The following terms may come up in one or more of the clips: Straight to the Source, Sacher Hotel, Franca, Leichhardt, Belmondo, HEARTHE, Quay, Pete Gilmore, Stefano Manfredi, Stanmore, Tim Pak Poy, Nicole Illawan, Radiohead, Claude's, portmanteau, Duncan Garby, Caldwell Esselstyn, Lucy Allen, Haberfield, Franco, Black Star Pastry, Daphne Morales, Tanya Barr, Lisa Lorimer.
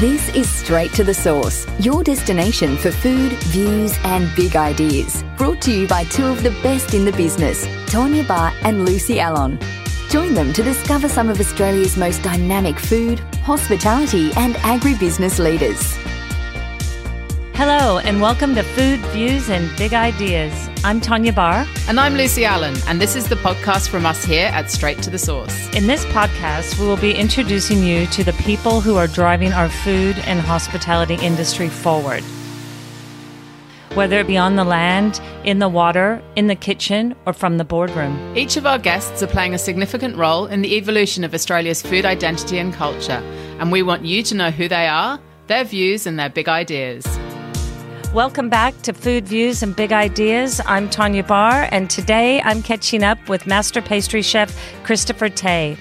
This is Straight to the Source, your destination for food, views and big ideas. Brought to you by two of the best in the business, Tanya Barr and Lucy Allen. Join them to discover some of Australia's most dynamic food, hospitality and agribusiness leaders. Hello and welcome to Food, Views and Big Ideas. I'm Tanya Barr. And I'm Lucy Allen, and this is the podcast from us here at Straight to the Source. In this podcast, we will be introducing you to the people who are driving our food and hospitality industry forward. Whether it be on the land, in the water, in the kitchen, or from the boardroom. Each of our guests are playing a significant role in the evolution of Australia's food identity and culture, and we want you to know who they are, their views and their big ideas. Welcome back to Food Views and Big Ideas. I'm Tanya Barr, and today I'm catching up with Master Pastry Chef Christopher The.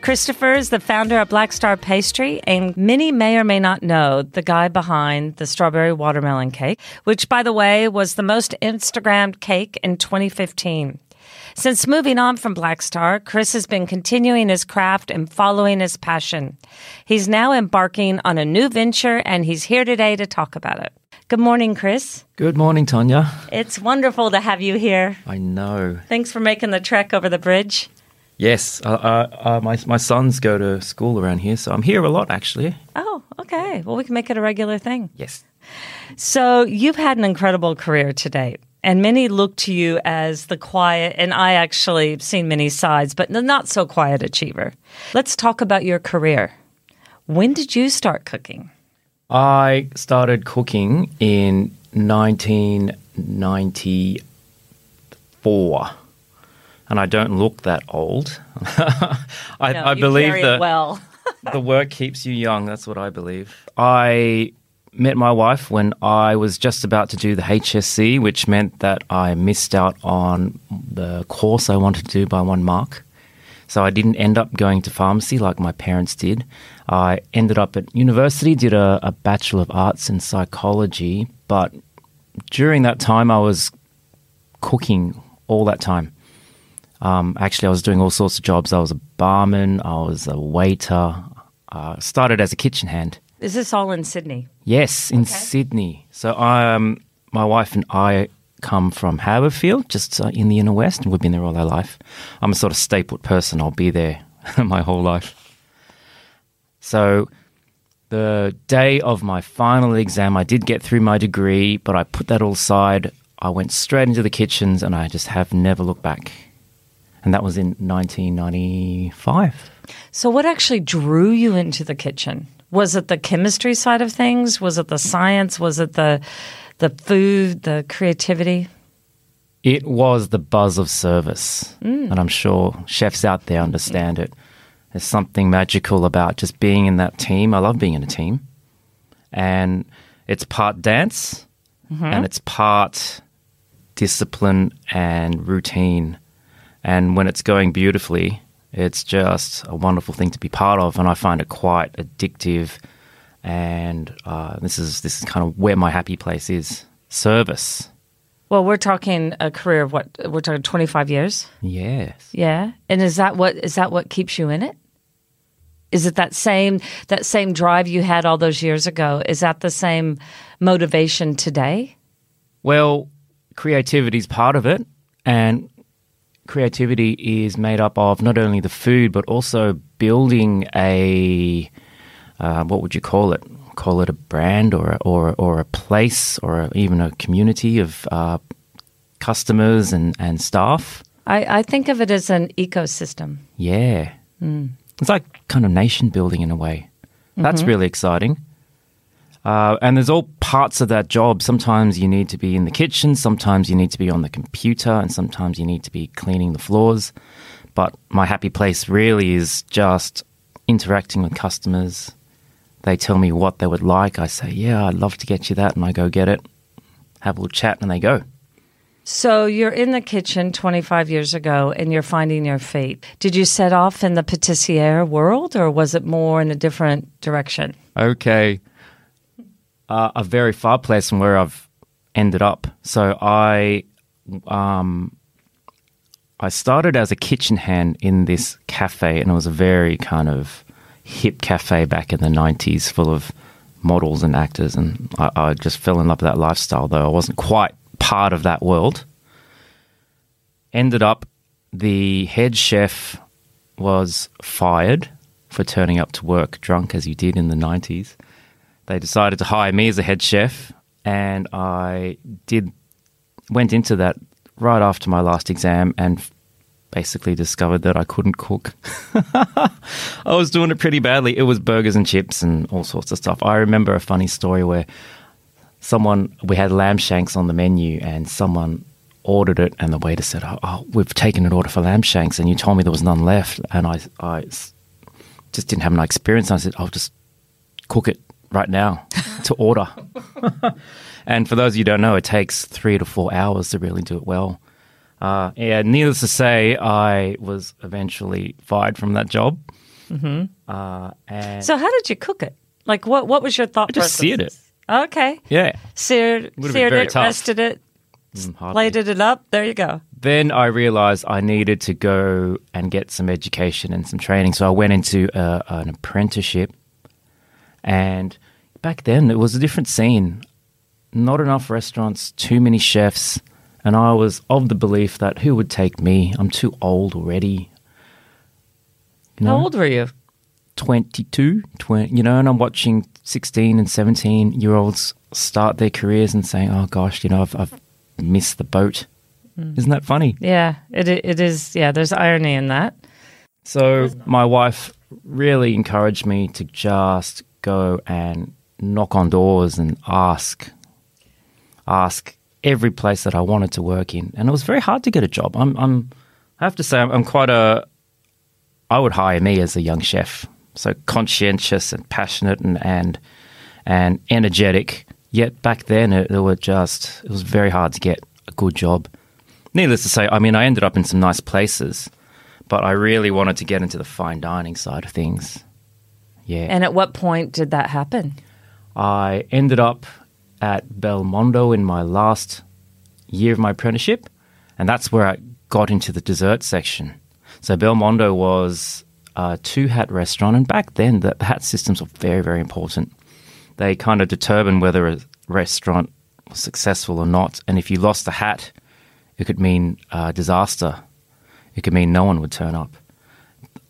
Christopher is the founder of Black Star Pastry, and many may or may not know the guy behind the strawberry watermelon cake, which, by the way, was the most Instagrammed cake in 2015. Since moving on from Black Star, Chris has been continuing his craft and following his passion. He's now embarking on a new venture, and he's here today to talk about it. Good morning, Chris. Good morning, Tanya. It's wonderful to have you here. I know. Thanks for making the trek over the bridge. Yes. My sons go to school around here, so I'm here a lot, actually. Oh, okay. Well, we can make it a regular thing. Yes. So you've had an incredible career to date, and many look to you as the quiet, and I actually have seen many sides, but the not-so-quiet achiever. Let's talk about your career. When did you start cooking? I started cooking in 1994, and I don't look that old. I believe that well. The work keeps you young. That's what I believe. I met my wife when I was just about to do the HSC, which meant that I missed out on the course I wanted to do by 1 mark. So I didn't end up going to pharmacy like my parents did. I ended up at university, did a Bachelor of Arts in Psychology, but during that time I was cooking all that time. Actually, I was doing all sorts of jobs. I was a barman, I was a waiter, started as a kitchen hand. Is this all in Sydney? Yes, in Sydney. So my wife and I come from Haberfield, just in the inner west, and we've been there all our life. I'm a sort of staple person. I'll be there my whole life. So the day of my final exam, I did get through my degree, but I put that all aside. I went straight into the kitchens, and I just have never looked back. And that was in 1995. So what actually drew you into the kitchen? Was it the chemistry side of things? Was it the science? Was it the food, the creativity? It was the buzz of service. And I'm sure chefs out there understand it. There's something magical about just being in that team. I love being in a team. And it's part dance and it's part discipline and routine. And when it's going beautifully, it's just a wonderful thing to be part of. And I find it quite addictive. And this is kind of where my happy place is, service. Well, we're talking a career of what? We're talking 25 years? Yes. Yeah. And is that what keeps you in it? Is it that same drive you had all those years ago? Is that the same motivation today? Well, creativity is part of it. And creativity is made up of not only the food, but also building a... what would you call it? Call it a brand or a place or even a community of customers and staff? I think of it as an ecosystem. Yeah. It's like kind of nation building in a way. That's really exciting. And there's all parts of that job. Sometimes you need to be in the kitchen, sometimes you need to be on the computer, and sometimes you need to be cleaning the floors. But my happy place really is just interacting with customers. They tell me what they would like. I say, yeah, I'd love to get you that. And I go get it, have a little chat, and they go. So you're in the kitchen 25 years ago and you're finding your feet. Did you set off in the patissier world, or was it more in a different direction? Okay. A very far place from where I've ended up. So I started as a kitchen hand in this cafe, and it was a very kind of hip cafe back in the 90s full of models and actors, and I just fell in love with that lifestyle, though I wasn't quite part of that world. Ended up, the head chef was fired for turning up to work drunk, as you did in the 90s. They decided to hire me as a head chef, and I went into that right after my last exam and basically discovered that I couldn't cook. I was doing it pretty badly. It was burgers and chips and all sorts of stuff. I remember a funny story where we had lamb shanks on the menu, and someone ordered it, and the waiter said, oh, we've taken an order for lamb shanks and you told me there was none left. And I just didn't have an experience. And I said, I'll just cook it right now to order. And for those of you who don't know, it takes 3 to 4 hours to really do it well. Needless to say, I was eventually fired from that job. Mm-hmm. So how did you cook it? Like, what was your thought process? I just seared it. Okay. Yeah. Seared it, tough. Rested it, plated it up. There you go. Then I realized I needed to go and get some education and some training. So I went into an apprenticeship. And back then, it was a different scene. Not enough restaurants, too many chefs. And I was of the belief that who would take me? I'm too old already. You know, how old were you? 22. And I'm watching 16 and 17-year-olds start their careers and saying, oh, gosh, I've missed the boat. Mm. Isn't that funny? Yeah, it is. Yeah, there's irony in that. So my wife really encouraged me to just go and knock on doors and ask every place that I wanted to work in. And it was very hard to get a job. I have to say, I would hire me as a young chef. So conscientious and passionate and energetic. Yet back then, it was very hard to get a good job. Needless to say, I ended up in some nice places, but I really wanted to get into the fine dining side of things. Yeah. And at what point did that happen? I ended up at Belmondo in my last year of my apprenticeship, and that's where I got into the dessert section. So Belmondo was a two-hat restaurant, and back then the hat systems were very, very important. They kind of determine whether a restaurant was successful or not, and if you lost the hat, it could mean disaster. It could mean no one would turn up.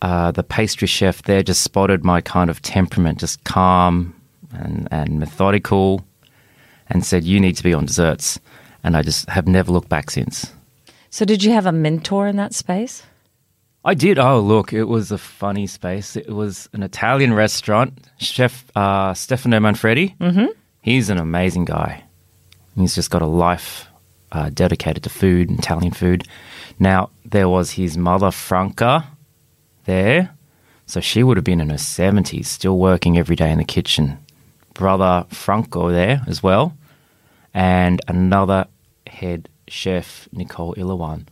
The pastry chef there just spotted my kind of temperament, just calm and methodical, and said, you need to be on desserts. And I just have never looked back since. So did you have a mentor in that space? I did. Oh, look, it was a funny space. It was an Italian restaurant. Chef Stefano Manfredi, mm-hmm. He's an amazing guy. He's just got a life dedicated to food, Italian food. Now, there was his mother, Franca, there. So she would have been in her 70s, still working every day in the kitchen. Brother Franco there as well, and another head chef, Nicole Illawan.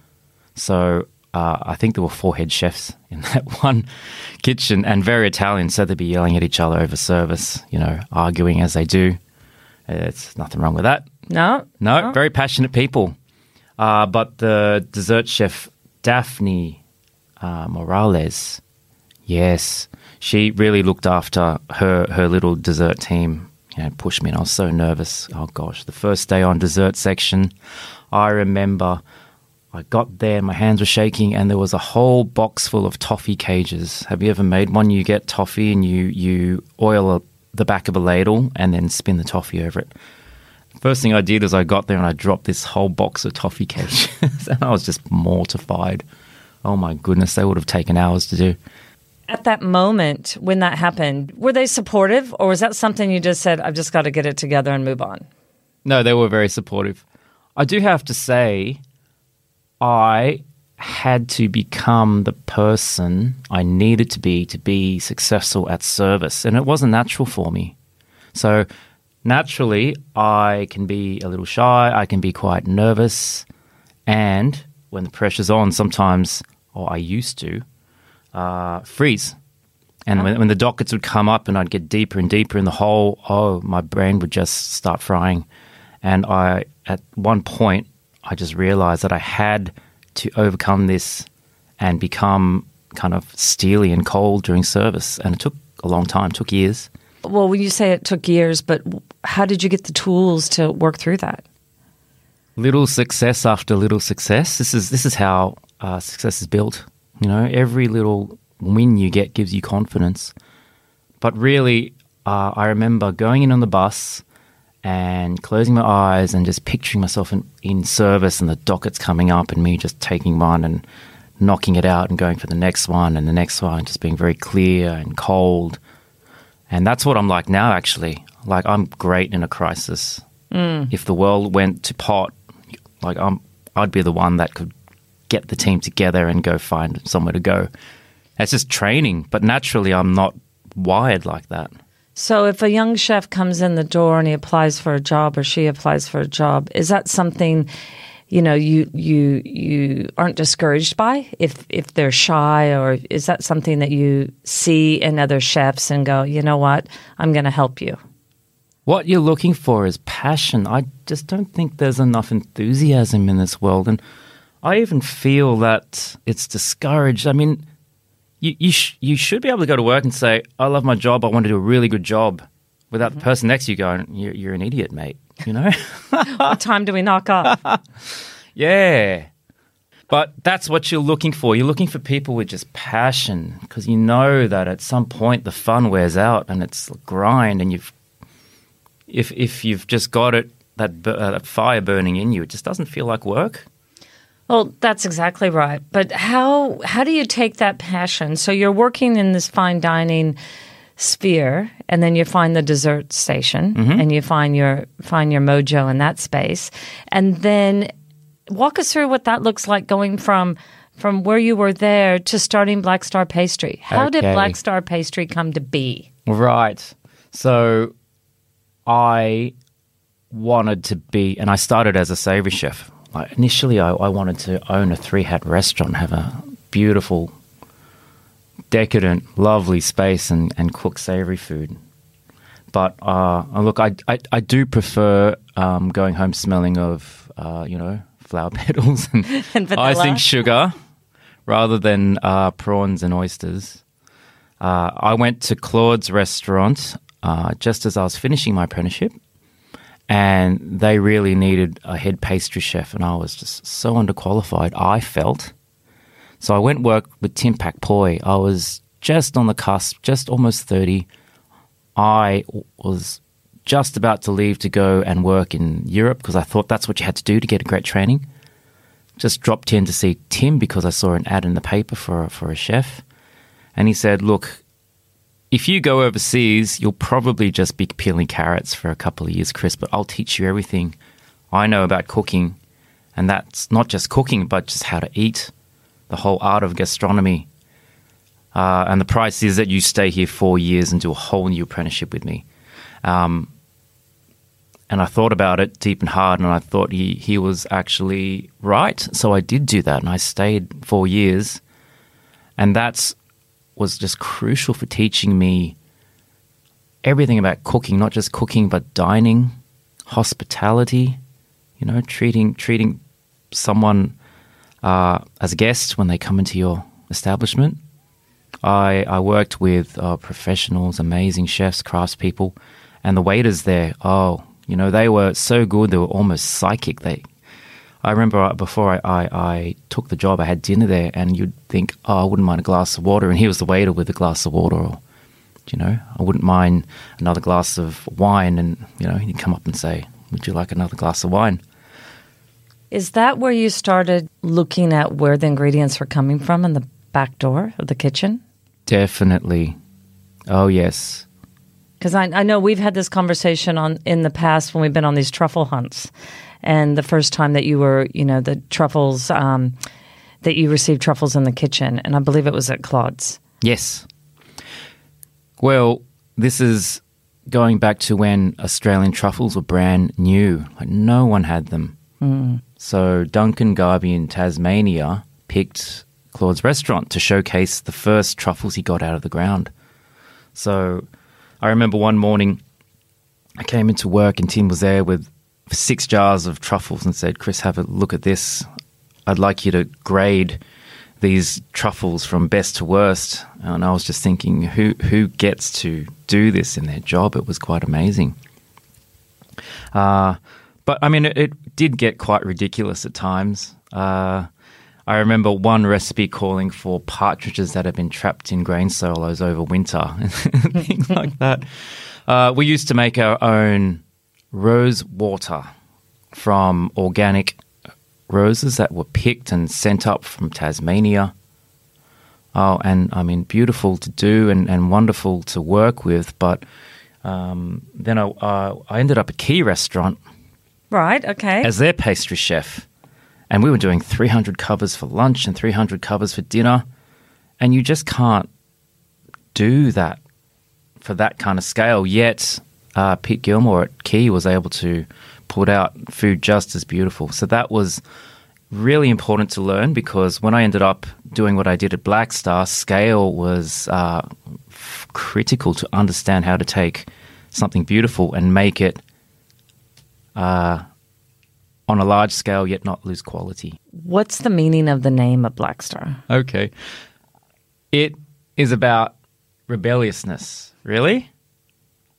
So I think there were 4 head chefs in that one kitchen, and very Italian, so they'd be yelling at each other over service, arguing as they do. It's nothing wrong with that. No. Very passionate people. But the dessert chef, Daphne Morales, yes, she really looked after her little dessert team, pushed me, and I was so nervous. Oh, gosh, the first day on dessert section, I remember I got there, my hands were shaking, and there was a whole box full of toffee cages. Have you ever made one? You get toffee and you oil the back of a ladle and then spin the toffee over it. First thing I did is I got there and I dropped this whole box of toffee cages, and I was just mortified. Oh, my goodness, they would have taken hours to do. At that moment when that happened, were they supportive, or was that something you just said, I've just got to get it together and move on? No, they were very supportive. I do have to say, I had to become the person I needed to be successful at service, and it wasn't natural for me. So naturally, I can be a little shy, I can be quite nervous, and when the pressure's on, sometimes, or I used to, freeze. And when the dockets would come up and I'd get deeper and deeper in the hole, my brain would just start frying. And at one point, I just realized that I had to overcome this and become kind of steely and cold during service. And it took a long time, took years. Well, when you say it took years, but how did you get the tools to work through that? Little success after little success. This is how success is built. You know, every little win you get gives you confidence. But really, I remember going in on the bus and closing my eyes and just picturing myself in service and the dockets coming up and me just taking one and knocking it out and going for the next one and the next one, just being very clear and cold. And that's what I'm like now, actually. Like, I'm great in a crisis. Mm. If the world went to pot, like I'd be the one that could get the team together and go find somewhere to go. That's just training, but naturally I'm not wired like that. So if a young chef comes in the door and he applies for a job or she applies for a job, is that something, you know, you aren't discouraged by if they're shy, or is that something that you see in other chefs and go, you know what, I'm going to help you? What you're looking for is passion. I just don't think there's enough enthusiasm in this world. And I even feel that it's discouraged. I mean, you should be able to go to work and say, I love my job, I want to do a really good job, without the person next to you going, you're an idiot, mate, you know? What time do we knock off? Yeah. But that's what you're looking for. You're looking for people with just passion, because you know that at some point the fun wears out and it's a grind, and if you've just got it, that fire burning in you, it just doesn't feel like work. Well, that's exactly right. But how do you take that passion? So you're working in this fine dining sphere, and then you find the dessert station, and you find your mojo in that space. And then walk us through what that looks like, going from where you were there to starting Black Star Pastry. How did Black Star Pastry come to be? Right. So I wanted to be, and I started as a savory chef. Like, initially, I wanted to own a three-hat restaurant, have a beautiful, decadent, lovely space and cook savory food. But look, I do prefer going home smelling of, flower petals and icing sugar rather than prawns and oysters. I went to Claude's restaurant just as I was finishing my apprenticeship, and they really needed a head pastry chef, and I was just so underqualified, I felt. So I went work with Tim Pak Poy. I was just on the cusp, just almost 30. I was just about to leave to go and work in Europe, because I thought that's what you had to do to get a great training. Just dropped in to see Tim because I saw an ad in the paper for a chef, and he said, look, if you go overseas, you'll probably just be peeling carrots for a couple of years, Chris, but I'll teach you everything I know about cooking. And that's not just cooking, but just how to eat, the whole art of gastronomy. And the price is that you stay here 4 years and do a whole new apprenticeship with me. And I thought about it deep and hard, and I thought he was actually right. So I did do that, and I stayed 4 years. And that's was just crucial for teaching me everything about cooking, not just cooking, but dining, hospitality, you know, treating someone as a guest when they come into your establishment. I worked with professionals, amazing chefs, craftspeople, and the waiters there, they were so good, they were almost psychic. I remember before I took the job, I had dinner there, and you'd think, I wouldn't mind a glass of water. And here was the waiter with a glass of water, or, I wouldn't mind another glass of wine. And, he'd come up and say, would you like another glass of wine? Is that where you started looking at where the ingredients were coming from in the back door of the kitchen? Definitely. Oh, yes. Because I know we've had this conversation in the past when we've been on these truffle hunts, and the first time that you were, the truffles, that you received truffles in the kitchen, and I believe it was at Claude's. Yes. Well, this is going back to when Australian truffles were brand new. Like, no one had them. Mm. So Duncan Garby in Tasmania picked Claude's restaurant to showcase the first truffles he got out of the ground. So I remember one morning I came into work and Tim was there with 6 jars of truffles and said, Chris, have a look at this. I'd like you to grade these truffles from best to worst. And I was just thinking, who gets to do this in their job? It was quite amazing. But, I mean, it did get quite ridiculous at times. I remember one recipe calling for partridges that had been trapped in grain silos over winter and things like that. We used to make our own rose water from organic roses that were picked and sent up from Tasmania. Oh, and I mean, beautiful to do and wonderful to work with. But then I ended up at Quay restaurant. Right, okay. As their pastry chef. And we were doing 300 covers for lunch and 300 covers for dinner. And you just can't do that for that kind of scale. Yet Pete Gilmore at Quay was able to put out food just as beautiful. So that was really important to learn, because when I ended up doing what I did at Black Star, scale was critical to understand how to take something beautiful and make it on a large scale, yet not lose quality. What's the meaning of the name of Black Star? Okay. It is about rebelliousness, really.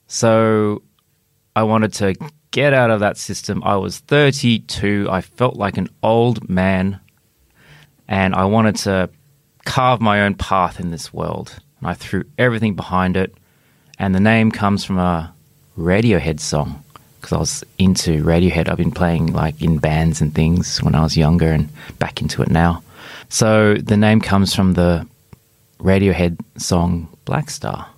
So I wanted to get out of that system. I was 32. I felt like an old man, and I wanted to carve my own path in this world. And I threw everything behind it, and the name comes from a Radiohead song. Because I was into Radiohead. I've been playing like in bands and things when I was younger, and back into it now. So the name comes from the Radiohead song Black Star.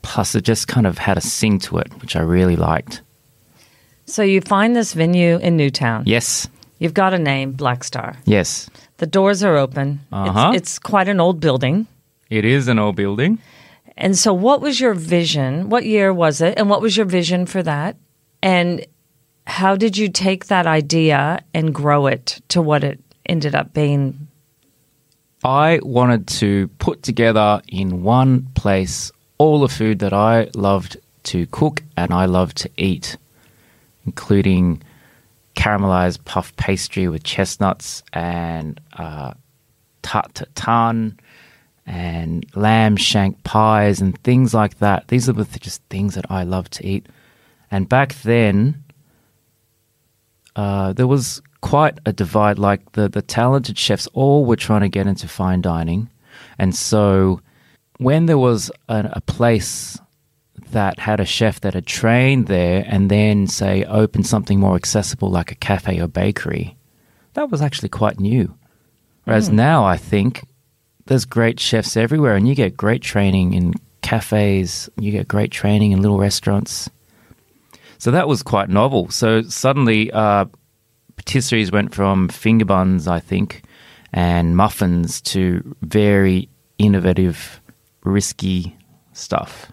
Plus it just kind of had a sing to it, which I really liked. So you find this venue in Newtown. Yes. You've got a name, Black Star. Yes. The doors are open. Uh-huh. It's quite an old building. It is an old building. And so what was your vision? What year was it? And what was your vision for that? And how did you take that idea and grow it to what it ended up being? I wanted to put together in one place all the food that I loved to cook and I loved to eat, including caramelized puff pastry with chestnuts and tart tatin and lamb shank pies and things like that. These are just things that I love to eat. And back then, there was quite a divide. Like the talented chefs all were trying to get into fine dining. And so when there was a place that had a chef that had trained there and then, say, opened something more accessible like a cafe or bakery, that was actually quite new. Whereas now I think there's great chefs everywhere, and you get great training in cafes, you get great training in little restaurants. So that was quite novel. So suddenly patisseries went from finger buns, I think, and muffins to very innovative, risky stuff.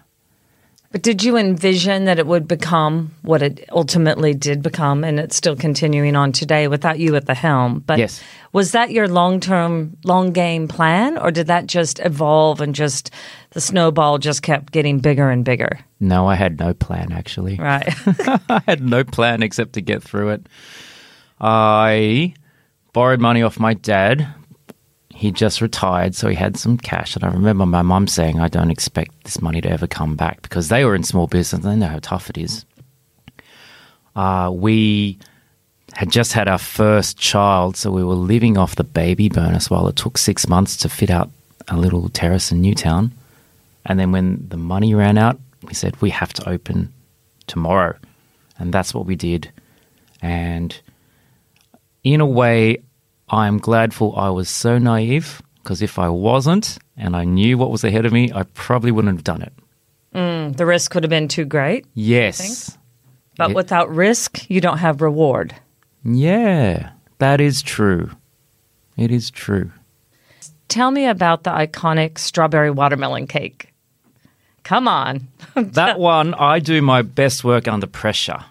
But did you envision that it would become what it ultimately did become, and it's still continuing on today without you at the helm? But yes. Was that your long-term, long-game plan, or did that just evolve and just the snowball just kept getting bigger and bigger? No, I had no plan, actually. Right. I had no plan except to get through it. I borrowed money off my dad. He just retired, so he had some cash. And I remember my mum saying, I don't expect this money to ever come back, because they were in small business. They know how tough it is. We had just had our first child, so we were living off the baby bonus while it took 6 months to fit out a little terrace in Newtown. And then when the money ran out, we said, we have to open tomorrow. And that's what we did. And in a way, I'm gladful I was so naive, because if I wasn't and I knew what was ahead of me, I probably wouldn't have done it. The risk could have been too great. Yes. But without risk, you don't have reward. Yeah, that is true. It is true. Tell me about the iconic strawberry watermelon cake. Come on. That one, I do my best work under pressure.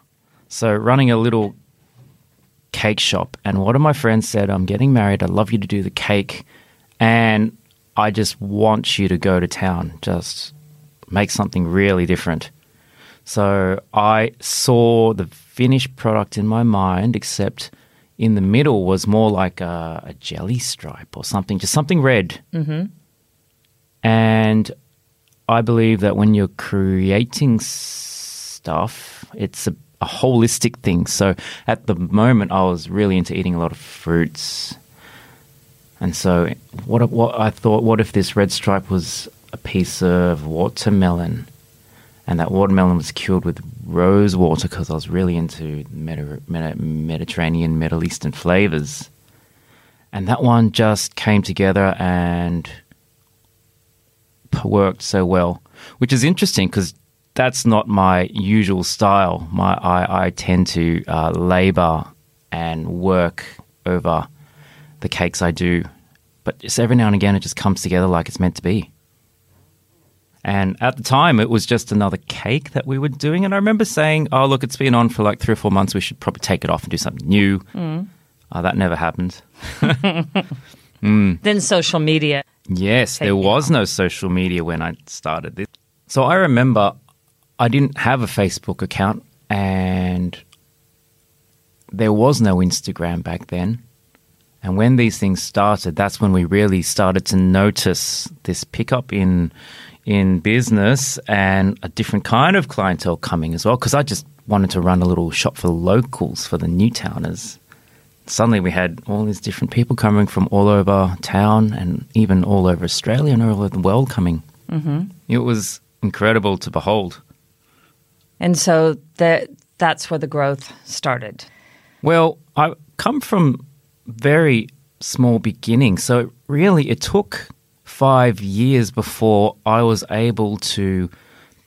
So running a little cake shop, and one of my friends said, I'm getting married, I'd love you to do the cake, and I just want you to go to town, just make something really different. So I saw the finished product in my mind, except in the middle was more like a jelly stripe or something, just something red. Mm-hmm. And I believe that when you're creating stuff, it's a holistic thing. So at the moment, I was really into eating a lot of fruits. And so what I thought, what if this red stripe was a piece of watermelon? And that watermelon was cured with rose water because I was really into Mediterranean, Middle Eastern flavors. And that one just came together and worked so well, which is interesting because that's not my usual style. I tend to labor and work over the cakes I do. But just every now and again, it just comes together like it's meant to be. And at the time, it was just another cake that we were doing. And I remember saying, oh, look, it's been on for like 3 or 4 months. We should probably take it off and do something new. Mm. That never happened. Then social media. Yes, there was no social media when I started this. So I remember I didn't have a Facebook account and there was no Instagram back then. And when these things started, that's when we really started to notice this pickup in business and a different kind of clientele coming as well, because I just wanted to run a little shop for locals, for the Newtowners. Suddenly we had all these different people coming from all over town and even all over Australia and all over the world coming. Mm-hmm. It was incredible to behold. And so that's where the growth started. Well, I come from very small beginnings, so really it took 5 years before I was able to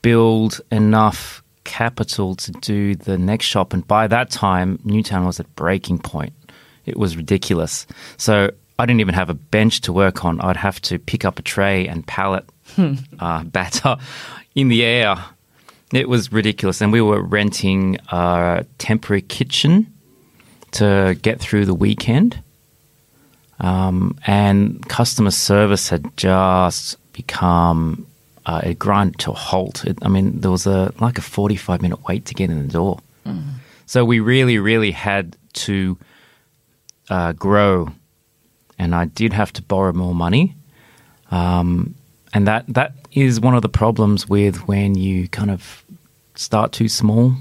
build enough capital to do the next shop. And by that time, Newtown was at breaking point. It was ridiculous. So I didn't even have a bench to work on. I'd have to pick up a tray and pallet batter in the air. It was ridiculous. And we were renting a temporary kitchen to get through the weekend. And customer service had just become it grinded to a halt. There was a 45-minute wait to get in the door. Mm. So we really, really had to grow, and I did have to borrow more money. And that is one of the problems with when you kind of start too small.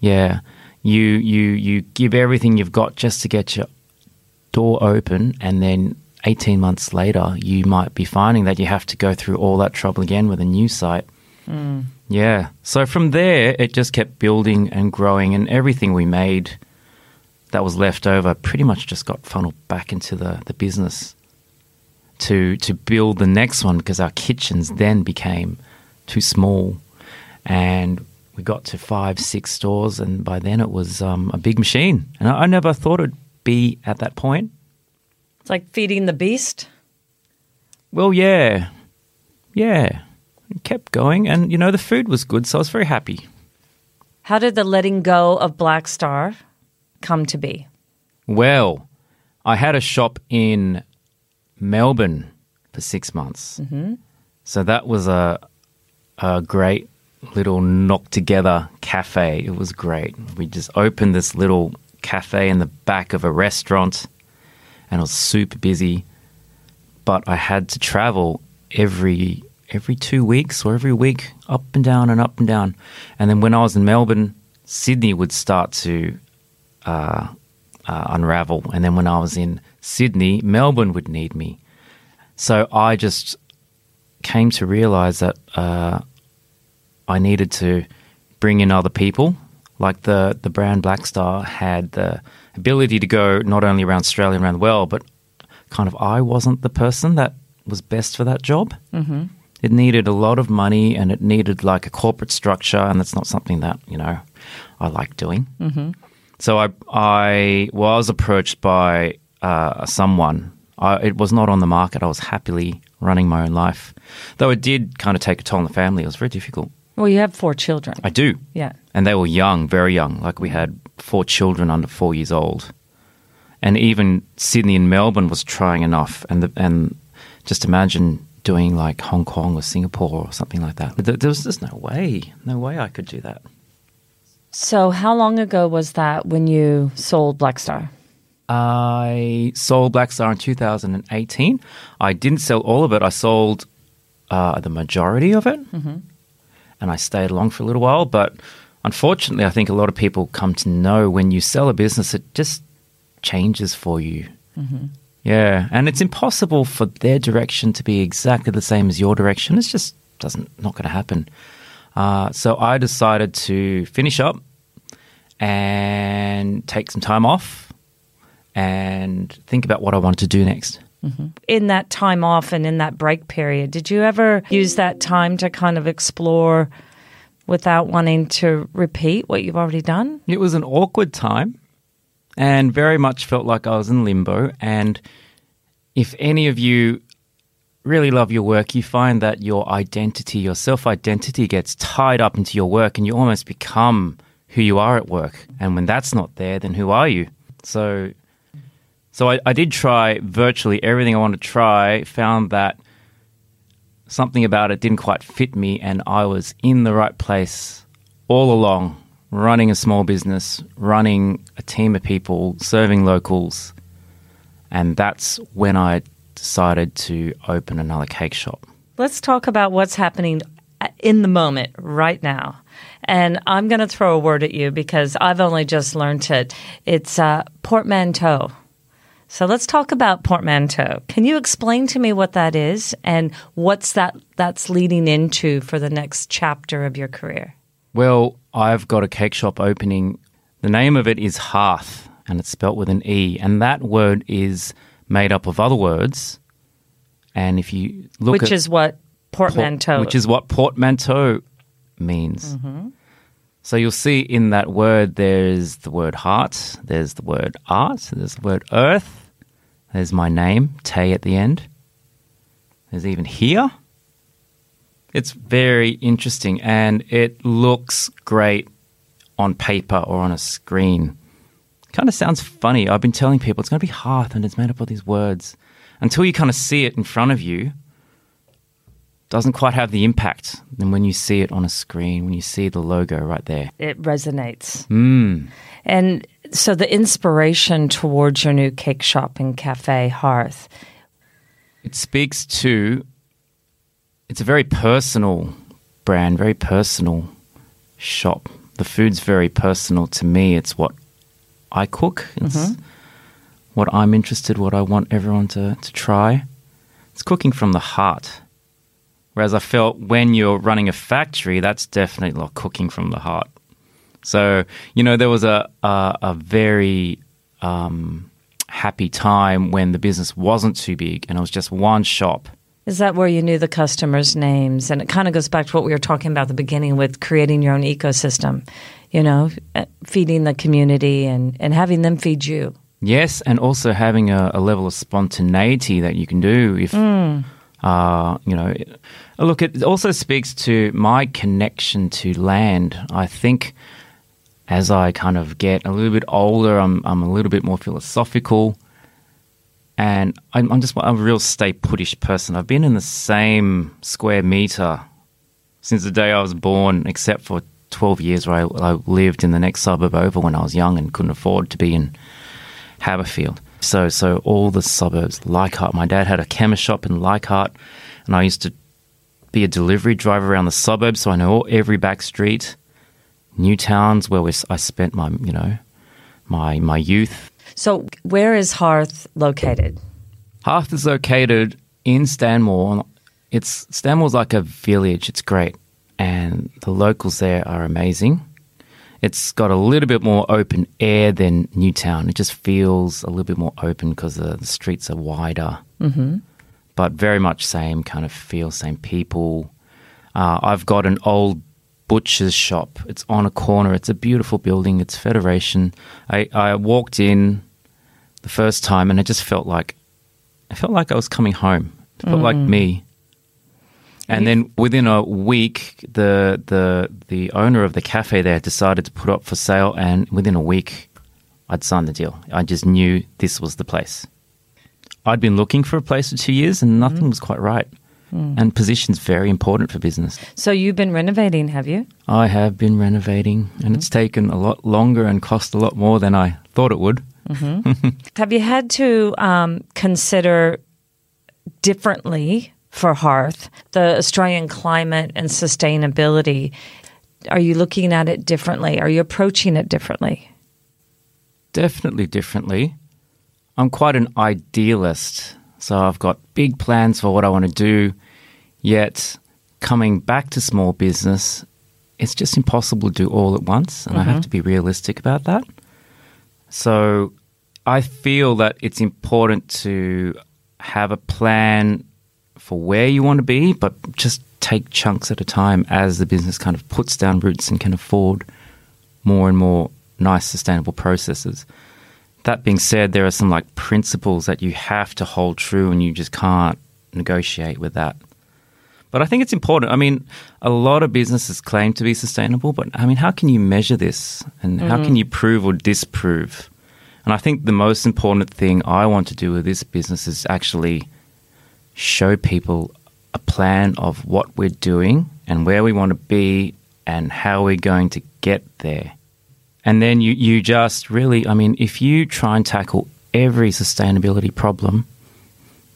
Yeah, you give everything you've got just to get your door open, and then 18 months later you might be finding that you have to go through all that trouble again with a new site. Mm. Yeah. So from there it just kept building and growing, and everything we made that was left over pretty much just got funneled back into the business to build the next one, because our kitchens then became too small and we got to 5-6 stores, and by then it was a big machine, and I never thought it'd be at that point. It's like feeding the beast. Well, yeah. It kept going, and the food was good, so I was very happy. How did the letting go of Black Star come to be? Well, I had a shop in Melbourne for 6 months. Mm-hmm. So that was a great little knock together cafe. It was great. We just opened this little cafe in the back of a restaurant, and I was super busy, but I had to travel every 2 weeks or every week, up and down and up and down. And then when I was in Melbourne, Sydney would start to unravel, and then when I was in Sydney, Melbourne would need me. So I just came to realize that I needed to bring in other people. Like the brand Black Star had the ability to go not only around Australia and around the world, but kind of I wasn't the person that was best for that job. Mm-hmm. It needed a lot of money, and it needed like a corporate structure, and that's not something that, I like doing. Mm-hmm. So I was approached by someone. It was not on the market. I was happily running my own life, though it did kind of take a toll on the family. It was very difficult. Well, you have 4 children. I do. Yeah. And they were young, very young. Like we had 4 children under 4 years old. And even Sydney and Melbourne was trying enough. And just imagine doing like Hong Kong or Singapore or something like that. There was just no way I could do that. So how long ago was that when you sold Black Star? I sold Black Star in 2018. I didn't sell all of it. I sold the majority of it, mm-hmm. and I stayed along for a little while. But unfortunately, I think a lot of people come to know when you sell a business, it just changes for you. Mm-hmm. Yeah, and it's impossible for their direction to be exactly the same as your direction. It's just not going to happen. So I decided to finish up and take some time off and think about what I wanted to do next. Mm-hmm. In that time off and in that break period, did you ever use that time to kind of explore without wanting to repeat what you've already done? It was an awkward time. And very much felt like I was in limbo. And if any of you really love your work, you find that your identity, your self-identity gets tied up into your work and you almost become who you are at work. And when that's not there, then who are you? So I did try virtually everything I wanted to try, found that something about it didn't quite fit me and I was in the right place all along. Running a small business, running a team of people, serving locals. And that's when I decided to open another cake shop. Let's talk about what's happening in the moment right now. And I'm going to throw a word at you because I've only just learned it. It's portmanteau. So let's talk about portmanteau. Can you explain to me what that is and what's that's leading into for the next chapter of your career? Well, I've got a cake shop opening. The name of it is HEARTHE, and it's spelt with an E. And that word is made up of other words. And if you look which at... is what portmanteau... Which is what portmanteau means. Mm-hmm. So you'll see in that word there's the word heart, there's the word art, there's the word earth, there's my name, Tay at the end. There's even here. It's very interesting and it looks great on paper or on a screen. Kind of sounds funny. I've been telling people it's going to be hearth and it's made up of these words. Until you kind of see it in front of you, doesn't quite have the impact than when you see it on a screen, when you see the logo right there. It resonates. Mm. And so the inspiration towards your new cake shop and cafe, HEARTHE. It speaks to... It's a very personal brand, very personal shop. The food's very personal to me. It's what I cook. It's mm-hmm. what I'm interested, what I want everyone to try. It's cooking from the heart. Whereas I felt when you're running a factory, that's definitely not cooking from the heart. So, you know, there was a very happy time when the business wasn't too big and it was just one shop. Is that where you knew the customers' names? And it kind of goes back to what we were talking about at the beginning with creating your own ecosystem, you know, feeding the community and having them feed you. Yes, and also having a level of spontaneity that you can do if, you know. Look, it also speaks to my connection to land. I think as I kind of get a little bit older, I'm a little bit more philosophical. And I'm just a real stay-puttish person. I've been in the same square metre since the day I was born, except for 12 years where I lived in the next suburb over when I was young and couldn't afford to be in Haberfield. So all the suburbs, Leichhardt. My dad had a chemist shop in Leichhardt, and I used to be a delivery driver around the suburbs, so I know every back street, new towns where I spent my, you know, my youth. So where is HEARTHE located? HEARTHE is located in Stanmore. Stanmore's like a village. It's great. And the locals there are amazing. It's got a little bit more open air than Newtown. It just feels a little bit more open because the streets are wider. Mm-hmm. But very much same kind of feel, same people. I've got an old butcher's shop. It's on a corner. It's a beautiful building. It's Federation. I walked in the first time and it just felt like I was coming home. It felt like me. And then within a week, the owner of the cafe there decided to put up for sale, and within a week I'd signed the deal. I just knew this was the place. I'd been looking for a place for 2 years and nothing was quite right. And position's very important for business. So you've been renovating, have you? I have been renovating, and it's taken a lot longer and cost a lot more than I thought it would. Mm-hmm. Have you had to consider differently for Hearth the Australian climate and sustainability? Are you looking at it differently? Are you approaching it differently? Definitely differently. I'm quite an idealist, so I've got big plans for what I want to do, yet coming back to small business, it's just impossible to do all at once, and mm-hmm. I have to be realistic about that. So I feel that it's important to have a plan for where you want to be, but just take chunks at a time as the business kind of puts down roots and can afford more and more nice sustainable processes. That being said, there are some like principles that you have to hold true and you just can't negotiate with that. But I think it's important. I mean, a lot of businesses claim to be sustainable, but I mean, how can you measure this and mm-hmm. how can you prove or disprove? And I think the most important thing I want to do with this business is actually show people a plan of what we're doing and where we want to be and how we're going to get there. And then you just really, I mean, if you try and tackle every sustainability problem,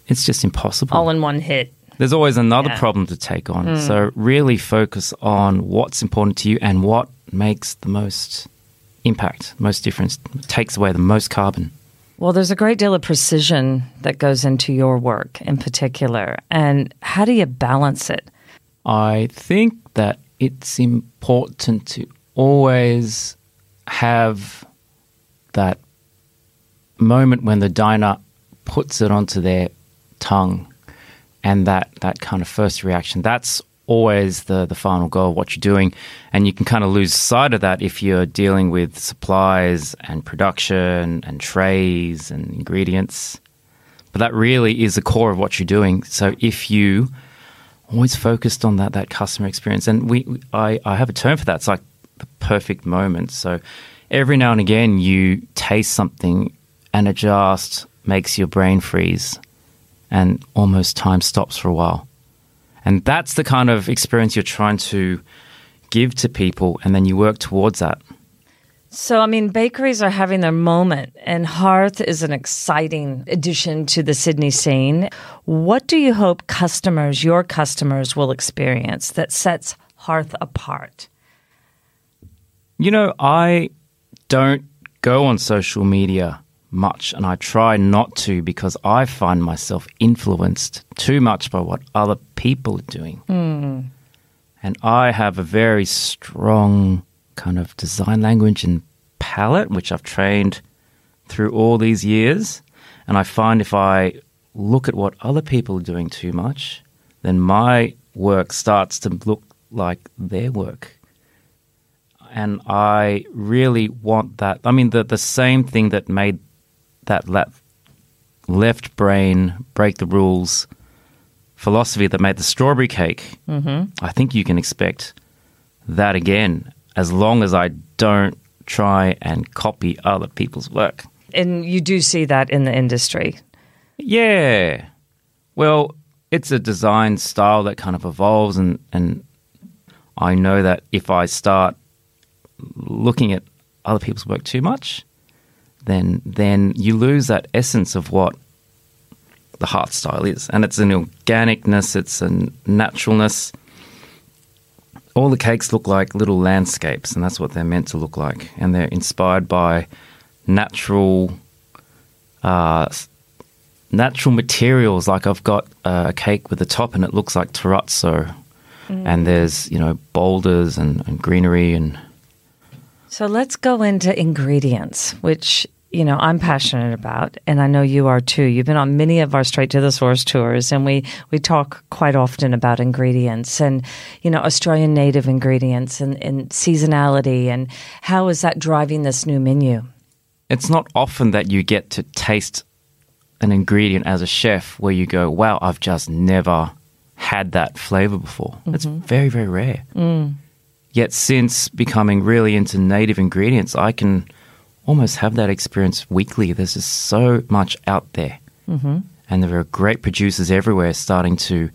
it's just impossible. All in one hit. There's always another problem to take on. Mm. So really focus on what's important to you and what makes the most impact, most difference, takes away the most carbon. Well, there's a great deal of precision that goes into your work in particular. And how do you balance it? I think that it's important to always have that moment when the diner puts it onto their tongue and that kind of first reaction. That's always the final goal, what you're doing. And you can kind of lose sight of that if you're dealing with supplies and production and trays and ingredients. But that really is the core of what you're doing. So if you always focused on that customer experience, and I have a term for that. It's like the perfect moment. So every now and again you taste something and it just makes your brain freeze and almost time stops for a while. And that's the kind of experience you're trying to give to people, and then you work towards that. So, I mean, bakeries are having their moment, and Hearth is an exciting addition to the Sydney scene. What do you hope your customers will experience that sets Hearth apart? You know, I don't go on social media much, and I try not to because I find myself influenced too much by what other people are doing. Mm. And I have a very strong kind of design language and palette, which I've trained through all these years. And I find if I look at what other people are doing too much, then my work starts to look like their work. And I really want that. I mean, the same thing that made that left brain break the rules philosophy that made the strawberry cake, mm-hmm. I think you can expect that again, as long as I don't try and copy other people's work. And you do see that in the industry? Yeah. Well, it's a design style that kind of evolves, and I know that if I start looking at other people's work too much, then you lose that essence of what the Hearth style is. And it's an organicness, it's a naturalness. All the cakes look like little landscapes, and that's what they're meant to look like. And they're inspired by natural materials. Like I've got a cake with a top and it looks like terrazzo. Mm. And there's, you know, boulders and greenery and... So let's go into ingredients, which, you know, I'm passionate about, and I know you are too. You've been on many of our Straight to the Source tours, and we talk quite often about ingredients and, you know, Australian native ingredients and seasonality, and how is that driving this new menu? It's not often that you get to taste an ingredient as a chef where you go, wow, I've just never had that flavour before. Mm-hmm. It's very, very rare. Mm. Yet since becoming really into native ingredients, I can almost have that experience weekly. There's just so much out there. Mm-hmm. And there are great producers everywhere starting to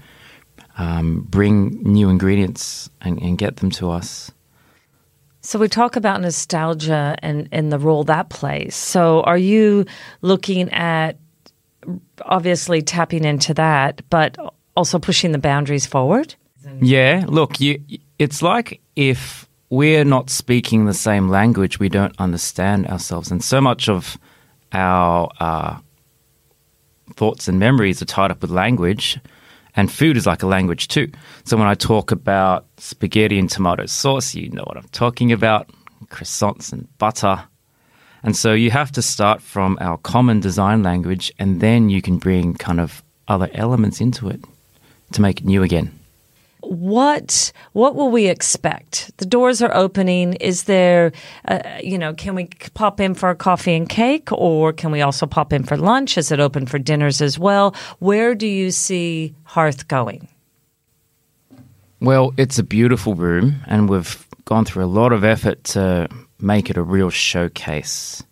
bring new ingredients and get them to us. So we talk about nostalgia and the role that plays. So are you looking at obviously tapping into that, but also pushing the boundaries forward? Yeah. Look, it's like if we're not speaking the same language, we don't understand ourselves. And so much of our thoughts and memories are tied up with language, and food is like a language too. So when I talk about spaghetti and tomato sauce, you know what I'm talking about, croissants and butter. And so you have to start from our common design language, and then you can bring kind of other elements into it to make it new again. What will we expect? The doors are opening. Is there, can we pop in for a coffee and cake, or can we also pop in for lunch? Is it open for dinners as well? Where do you see Hearthe going? Well, it's a beautiful room, and we've gone through a lot of effort to make it a real showcase.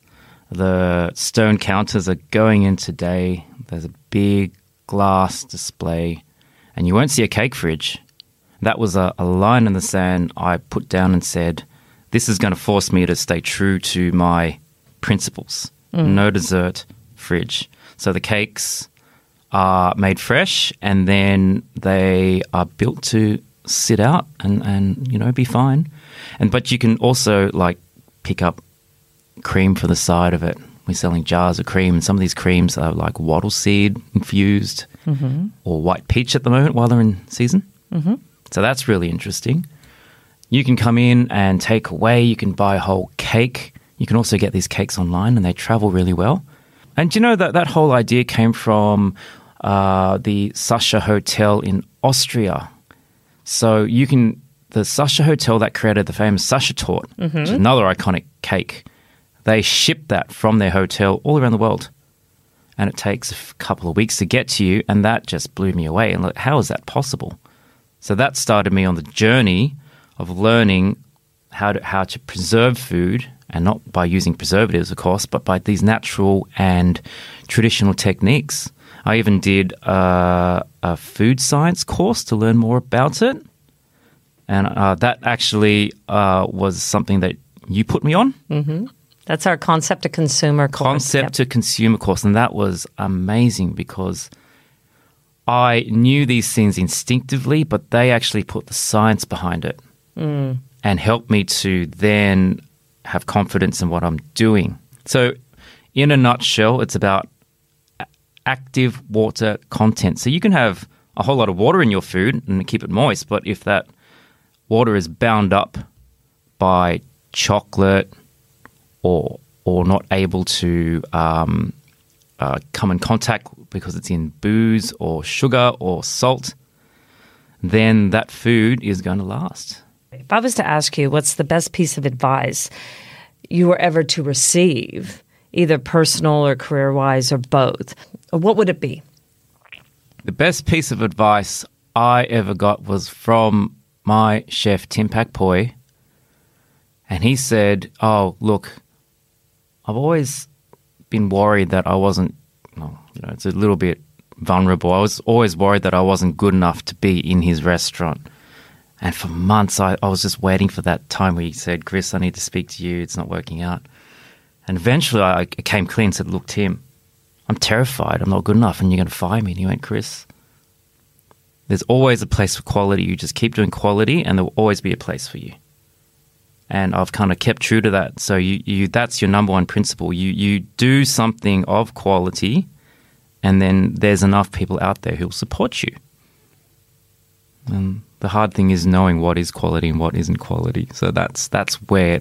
The stone counters are going in today. There's a big glass display, and you won't see a cake fridge. That was a line in the sand I put down and said, this is going to force me to stay true to my principles. No dessert fridge. So the cakes are made fresh, and then they are built to sit out and be fine. But you can also pick up cream for the side of it. We're selling jars of cream, and some of these creams are like wattle seed infused or white peach at the moment while they're in season. Mm-hmm. So that's really interesting. You can come in and take away. You can buy a whole cake. You can also get these cakes online, and they travel really well. And that whole idea came from the Sacher Hotel in Austria. So the Sacher Hotel that created the famous Sacher Torte, which is another iconic cake, they ship that from their hotel all around the world. And it takes a couple of weeks to get to you, and that just blew me away. And how is that possible? So that started me on the journey of learning how to preserve food, and not by using preservatives, of course, but by these natural and traditional techniques. I even did a food science course to learn more about it. And that actually was something that you put me on. Mm-hmm. That's our Concept to Consumer course. Concept to Consumer course. And that was amazing because I knew these things instinctively, but they actually put the science behind it and helped me to then have confidence in what I'm doing. So in a nutshell, it's about active water content. So you can have a whole lot of water in your food and keep it moist, but if that water is bound up by chocolate or not able to come in contact because it's in booze or sugar or salt, then that food is going to last. If I was to ask you what's the best piece of advice you were ever to receive, either personal or career-wise or both, what would it be? The best piece of advice I ever got was from my chef, Tim Pak Poy, and he said, oh, look, I've always been worried that I wasn't, it's a little bit vulnerable. I was always worried that I wasn't good enough to be in his restaurant. And for months, I was just waiting for that time where he said, Chris, I need to speak to you. It's not working out. And eventually I came clean and said, look, Tim, I'm terrified. I'm not good enough, and you're going to fire me. And he went, Chris, there's always a place for quality. You just keep doing quality, and there will always be a place for you. And I've kind of kept true to that. So you that's your number one principle. You do something of quality, and then there's enough people out there who will support you. And the hard thing is knowing what is quality and what isn't quality. So that's where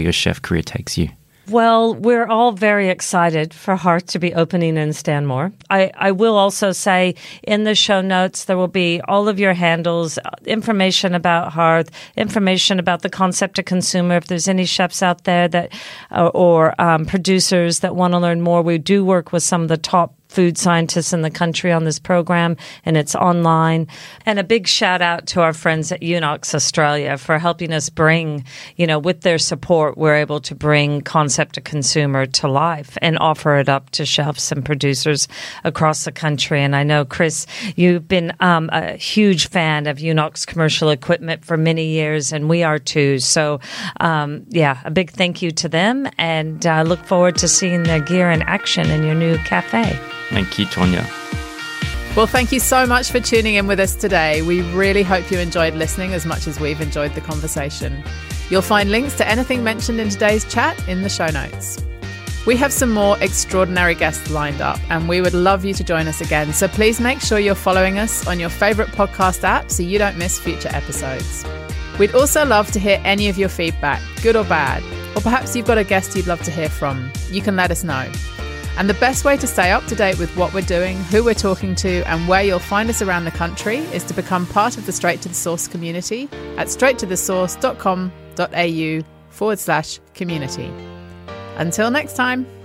your chef career takes you. Well, we're all very excited for Hearthe to be opening in Stanmore. I will also say in the show notes, there will be all of your handles, information about Hearthe, information about the Concept to Consumer. If there's any chefs out there that, or producers that want to learn more, we do work with some of the top food scientists in the country on this program, and it's online. And a big shout out to our friends at Unox Australia for helping us bring, you know, with their support, we're able to bring Concept to Consumer to life and offer it up to chefs and producers across the country. And I know, Chris, you've been a huge fan of Unox commercial equipment for many years, and we are too. So, yeah, a big thank you to them, and I look forward to seeing their gear in action in your new cafe. Thank you, Tanya. Well, thank you so much for tuning in with us today. We really hope you enjoyed listening as much as we've enjoyed the conversation. You'll find links to anything mentioned in today's chat in the show notes. We have some more extraordinary guests lined up, and we would love you to join us again. So please make sure you're following us on your favourite podcast app so you don't miss future episodes. We'd also love to hear any of your feedback, good or bad, or perhaps you've got a guest you'd love to hear from. You can let us know. And the best way to stay up to date with what we're doing, who we're talking to, and where you'll find us around the country is to become part of the Straight to the Source community at straighttothesource.com.au/community. Until next time.